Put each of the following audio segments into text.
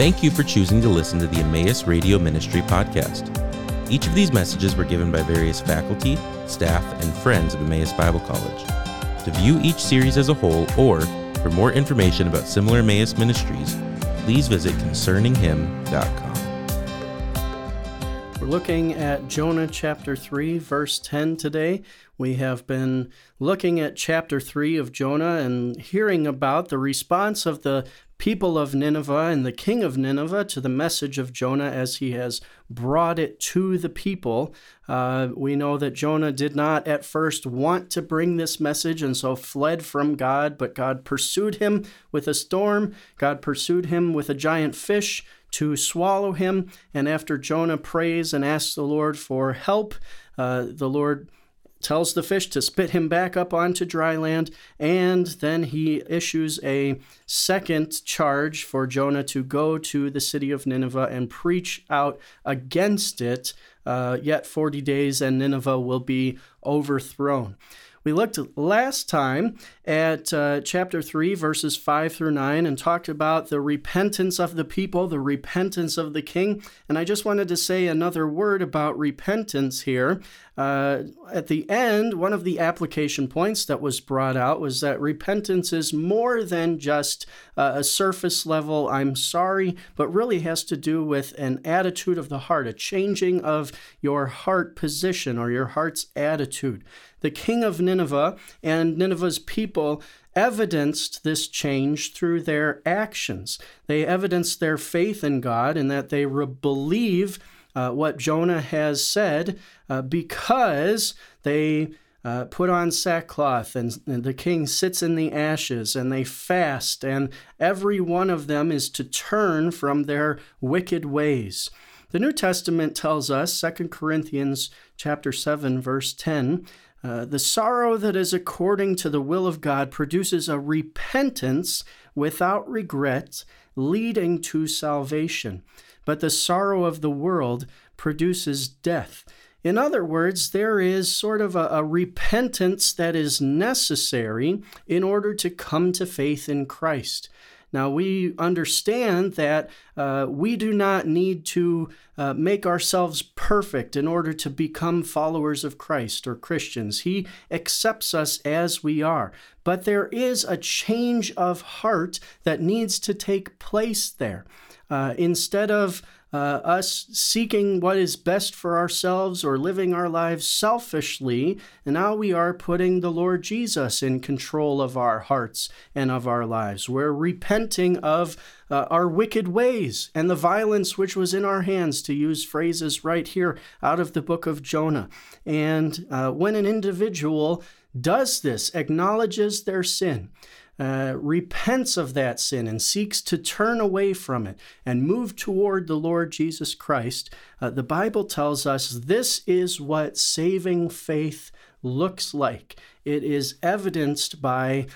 Thank you for choosing to listen to the Emmaus Radio Ministry podcast. Each of these messages were given by various faculty, staff, and friends of Emmaus Bible College. To view each series as a whole or for more information about similar Emmaus ministries, please visit concerninghim.com. We're looking at Jonah chapter 3, verse 10 today. We have been looking at chapter 3 of Jonah and hearing about the response of the people of Nineveh and the king of Nineveh to the message of Jonah as he has brought it to the people. We know that Jonah did not at first want to bring this message and so fled from God, but God pursued him with a storm. God pursued him with a giant fish to swallow him. And after Jonah prays and asks the Lord for help, the Lord tells the fish to spit him back up onto dry land, and then he issues a second charge for Jonah to go to the city of Nineveh and preach out against it, yet 40 days and Nineveh will be overthrown. We looked last time at chapter 3, verses 5 through 9, and talked about the repentance of the people, the repentance of the king. And I just wanted to say another word about repentance here. At the end, one of the application points that was brought out was that repentance is more than just a surface level, I'm sorry, but really has to do with an attitude of the heart, a changing of your heart position or your heart's attitude. The king of Nineveh and Nineveh's people evidenced this change through their actions. They evidenced their faith in God and that they believe what Jonah has said because they put on sackcloth, and the king sits in the ashes, and they fast, and every one of them is to turn from their wicked ways. The New Testament tells us, 2 Corinthians chapter 7, verse 10, the sorrow that is according to the will of God produces a repentance without regret, leading to salvation. But the sorrow of the world produces death. In other words, there is sort of a repentance that is necessary in order to come to faith in Christ. Now, we understand that we do not need to make ourselves perfect in order to become followers of Christ or Christians. He accepts us as we are. But there is a change of heart that needs to take place there. Instead of us seeking what is best for ourselves or living our lives selfishly, and now we are putting the Lord Jesus in control of our hearts and of our lives. We're repenting of our wicked ways and the violence which was in our hands, to use phrases right here out of the book of Jonah. And when an individual does this, acknowledges their sin, repents of that sin and seeks to turn away from it and move toward the Lord Jesus Christ, the Bible tells us this is what saving faith looks like. It is evidenced by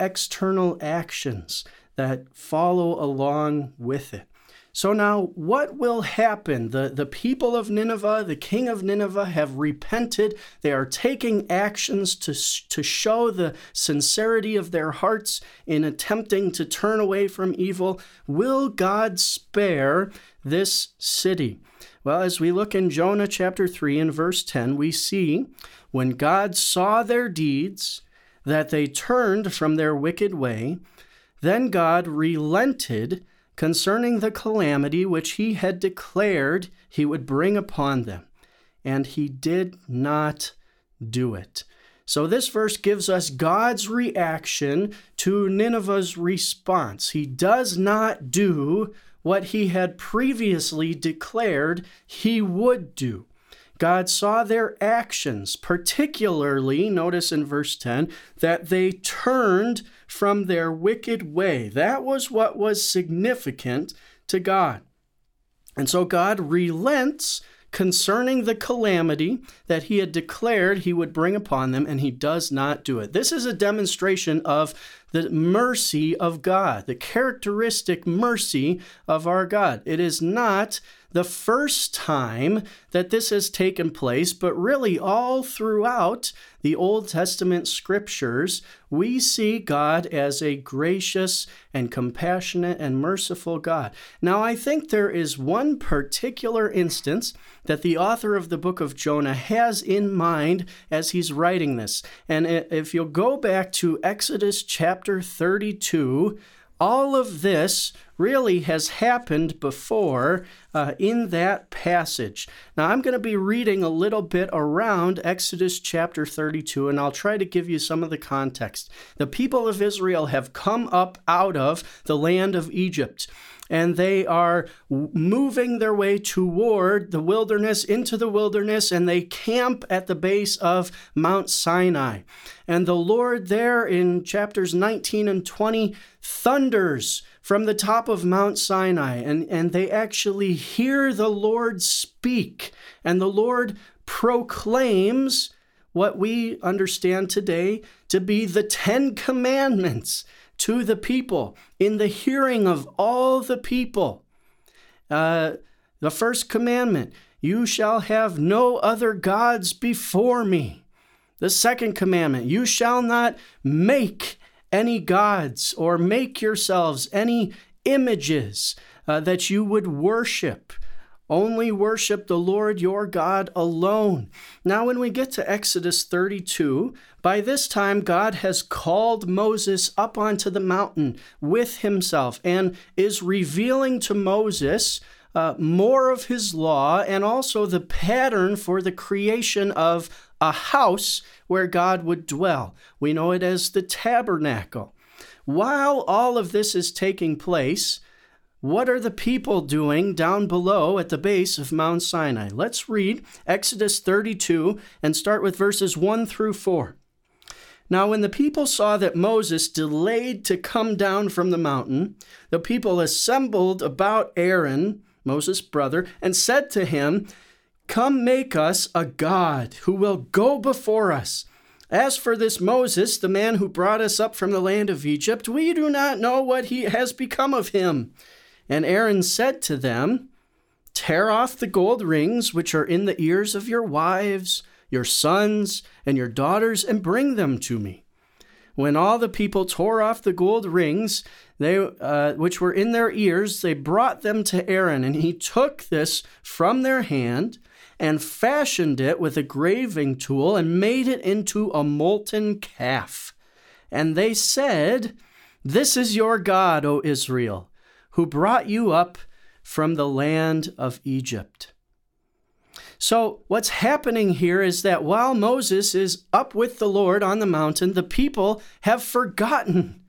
external actions that follow along with it. So now, what will happen? The people of Nineveh, the king of Nineveh, have repented. They are taking actions to show the sincerity of their hearts in attempting to turn away from evil. Will God spare this city? Well, as we look in Jonah chapter 3 and verse 10, we see, when God saw their deeds, that they turned from their wicked way, then God relented concerning the calamity which he had declared he would bring upon them, and he did not do it. So this verse gives us God's reaction to Nineveh's response. He does not do what he had previously declared he would do. God saw their actions, particularly, notice in verse 10, that they turned from their wicked way. That was what was significant to God. And so God relents concerning the calamity that he had declared he would bring upon them, and he does not do it. This is a demonstration of the mercy of God, the characteristic mercy of our God. It is not the first time that this has taken place, but really all throughout the Old Testament scriptures, we see God as a gracious and compassionate and merciful God. Now, I think there is one particular instance that the author of the book of Jonah has in mind as he's writing this. And if you'll go back to Exodus chapter 32, all of this really has happened before in that passage. Now, I'm going to be reading a little bit around Exodus chapter 32, and I'll try to give you some of the context. The people of Israel have come up out of the land of Egypt, and they are moving their way toward the wilderness, into the wilderness, and they camp at the base of Mount Sinai. And the Lord there in chapters 19 and 20 thunders from the top of Mount Sinai, and they actually hear the Lord speak, and the Lord proclaims what we understand today to be the Ten Commandments to the people in the hearing of all the people. The first commandment, you shall have no other gods before me. The second commandment, you shall not make any gods or make yourselves any images that you would worship. Only worship the Lord your God alone. Now, when we get to Exodus 32, by this time, God has called Moses up onto the mountain with himself and is revealing to Moses more of his law and also the pattern for the creation of a house where God would dwell. We know it as the tabernacle. While all of this is taking place, what are the people doing down below at the base of Mount Sinai? Let's read Exodus 32 and start with verses 1 through 4. Now, when the people saw that Moses delayed to come down from the mountain, the people assembled about Aaron, Moses' brother, and said to him, "Come, make us a god who will go before us. As for this Moses, the man who brought us up from the land of Egypt, we do not know what he has become of him." And Aaron said to them, "Tear off the gold rings which are in the ears of your wives, your sons, and your daughters, and bring them to me." When all the people tore off the gold rings which were in their ears, they brought them to Aaron, and he took this from their hand and fashioned it with a graving tool and made it into a molten calf. And they said, "This is your God, O Israel, who brought you up from the land of Egypt." So what's happening here is that while Moses is up with the Lord on the mountain, the people have forgotten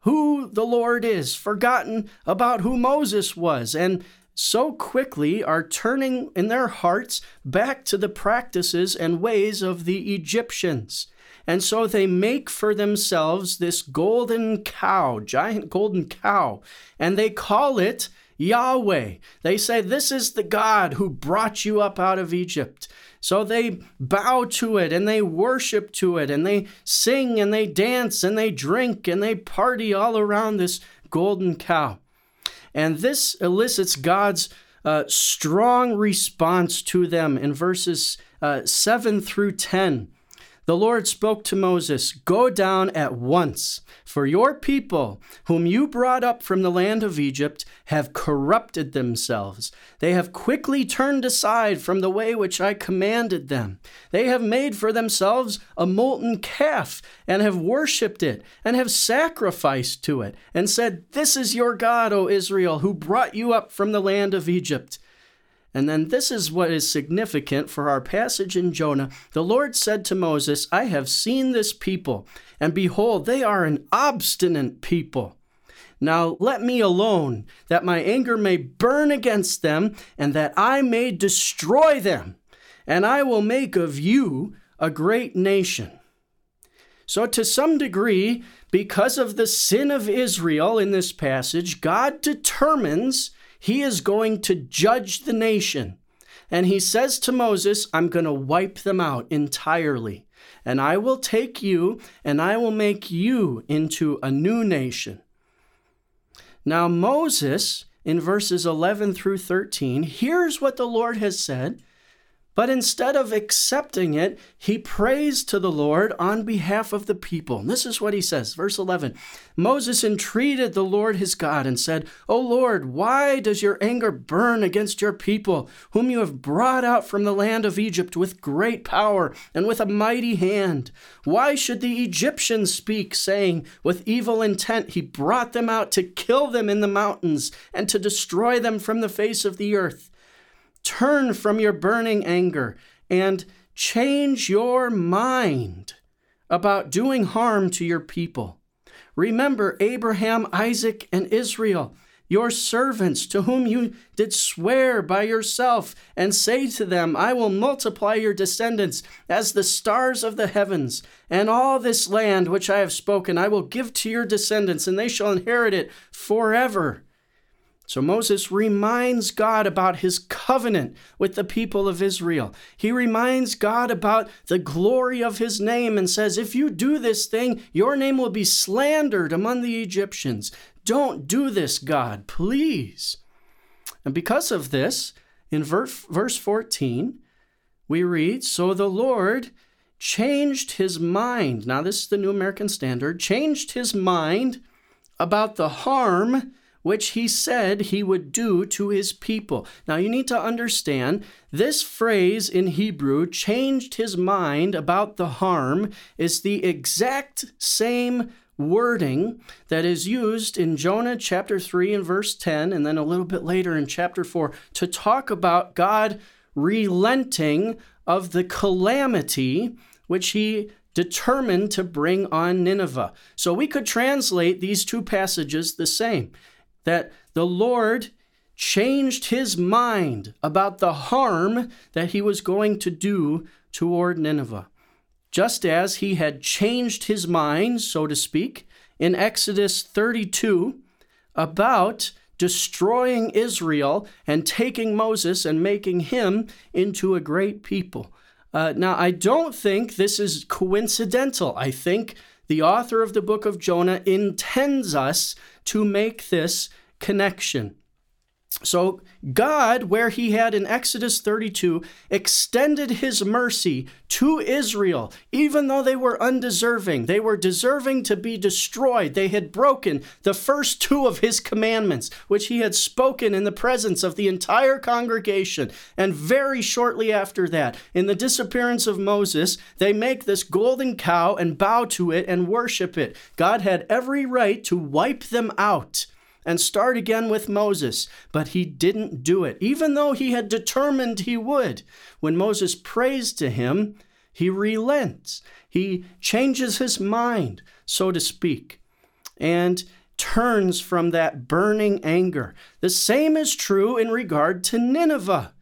who the Lord is, forgotten about who Moses was, and so quickly are turning in their hearts back to the practices and ways of the Egyptians. And so they make for themselves this golden cow, giant golden cow, and they call it Yahweh. They say, "This is the God who brought you up out of Egypt." So they bow to it and they worship to it and they sing and they dance and they drink and they party all around this golden cow. And this elicits God's strong response to them in verses 7 through 10. The Lord spoke to Moses, "Go down at once, for your people, whom you brought up from the land of Egypt, have corrupted themselves. They have quickly turned aside from the way which I commanded them. They have made for themselves a molten calf, and have worshipped it, and have sacrificed to it, and said, 'This is your God, O Israel, who brought you up from the land of Egypt.'" And then this is what is significant for our passage in Jonah. The Lord said to Moses, "I have seen this people, and behold, they are an obstinate people. Now let me alone, that my anger may burn against them, and that I may destroy them, and I will make of you a great nation." So to some degree, because of the sin of Israel in this passage, God determines He is going to judge the nation. And he says to Moses, "I'm going to wipe them out entirely. And I will take you and I will make you into a new nation." Now Moses in verses 11 through 13, here's what the Lord has said, but instead of accepting it, he prays to the Lord on behalf of the people. And this is what he says, verse 11, Moses entreated the Lord his God and said, O Lord, why does your anger burn against your people, whom you have brought out from the land of Egypt with great power and with a mighty hand? Why should the Egyptians speak, saying, with evil intent he brought them out to kill them in the mountains and to destroy them from the face of the earth? Turn from your burning anger and change your mind about doing harm to your people. Remember Abraham, Isaac, and Israel, your servants, to whom you did swear by yourself, and say to them, I will multiply your descendants as the stars of the heavens, and all this land which I have spoken I will give to your descendants, and they shall inherit it forever. So Moses reminds God about his covenant with the people of Israel. He reminds God about the glory of his name and says, if you do this thing, your name will be slandered among the Egyptians. Don't do this, God, please. And because of this, in verse 14, we read, so the Lord changed his mind. Now this is the New American Standard. Changed his mind about the harm which he said he would do to his people. Now you need to understand this phrase in Hebrew, changed his mind about the harm, is the exact same wording that is used in Jonah chapter 3 and verse 10, and then a little bit later in chapter 4, to talk about God relenting of the calamity which he determined to bring on Nineveh. So we could translate these two passages the same, that the Lord changed his mind about the harm that he was going to do toward Nineveh. Just as he had changed his mind, so to speak, in Exodus 32 about destroying Israel and taking Moses and making him into a great people. Now, I don't think this is coincidental. I think the author of the book of Jonah intends us to make this connection. So God, where he had in Exodus 32, extended his mercy to Israel, even though they were undeserving. They were deserving to be destroyed. They had broken the first two of his commandments, which he had spoken in the presence of the entire congregation. And very shortly after that, in the disappearance of Moses, they make this golden cow and bow to it and worship it. God had every right to wipe them out and start again with Moses, but he didn't do it, even though he had determined he would. When Moses prays to him, he relents. He changes his mind, so to speak, and turns from that burning anger. The same is true in regard to Nineveh.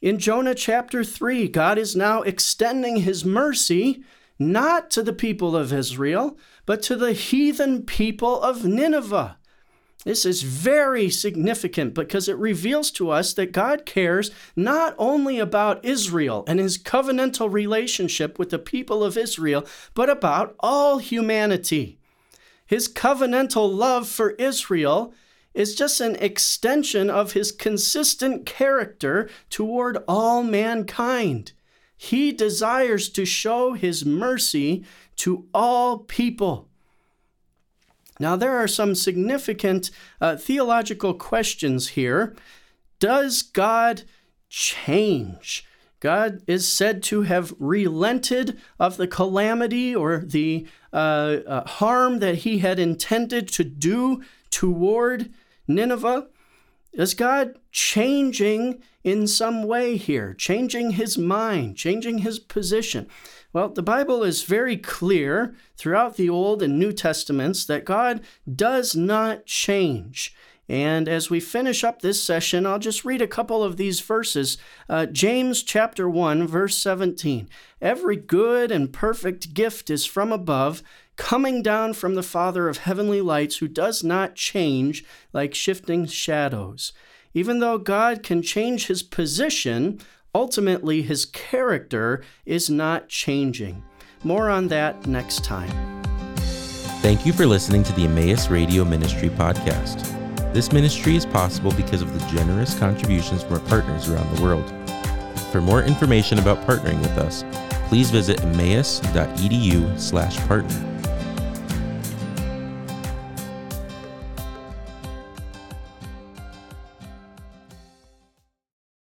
In Jonah chapter 3, God is now extending his mercy not to the people of Israel, but to the heathen people of Nineveh. This is very significant because it reveals to us that God cares not only about Israel and his covenantal relationship with the people of Israel, but about all humanity. His covenantal love for Israel is just an extension of his consistent character toward all mankind. He desires to show his mercy to all people. Now, there are some significant theological questions here. Does God change? God is said to have relented of the calamity or the harm that he had intended to do toward Nineveh. Is God changing in some way here, changing his mind, changing his position? Well, the Bible is very clear throughout the Old and New Testaments that God does not change. And as we finish up this session, I'll just read a couple of these verses. James chapter 1, verse 17. Every good and perfect gift is from above, coming down from the Father of heavenly lights, who does not change like shifting shadows. Even though God can change his position, ultimately, his character is not changing. More on that next time. Thank you for listening to the Emmaus Radio Ministry Podcast. This ministry is possible because of the generous contributions from our partners around the world. For more information about partnering with us, please visit emmaus.edu/partner.